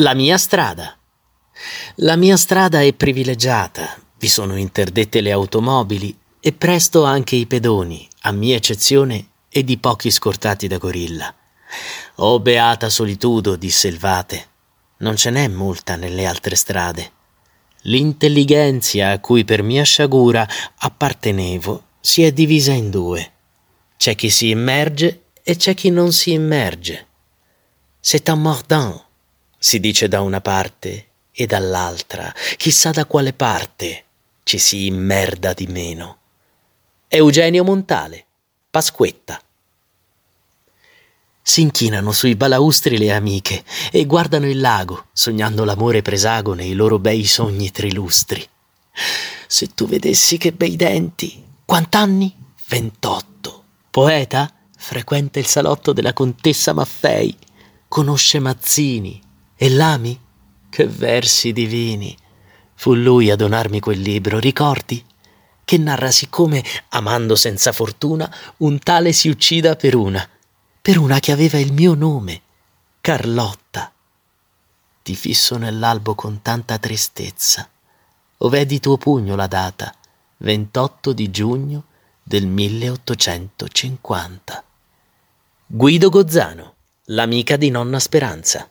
La mia strada. La mia strada è privilegiata, vi sono interdette le automobili e presto anche i pedoni, a mia eccezione e di pochi scortati da gorilla. «Oh beata solitudo», disse il Vate, «non ce n'è molta nelle altre strade. L'intelligenza a cui per mia sciagura appartenevo si è divisa in due. C'è chi si immerge e c'è chi non si immerge. C'est un mordant», si dice da una parte e dall'altra, chissà da quale parte ci si immerda di meno. Eugenio Montale, Pasquetta. Si inchinano sui balaustri le amiche e guardano il lago, sognando l'amore presago nei loro bei sogni trilustri. Se tu vedessi che bei denti. Quant'anni? 28. Poeta? Frequenta il salotto della contessa Maffei. Conosce Mazzini. E l'ami? Che versi divini. Fu lui a donarmi quel libro, ricordi? Che narra siccome, amando senza fortuna, un tale si uccida per una che aveva il mio nome, Carlotta. Ti fisso nell'albo con tanta tristezza, ov'è di tuo pugno la data, 28 di giugno del 1850. Guido Gozzano, l'amica di nonna Speranza.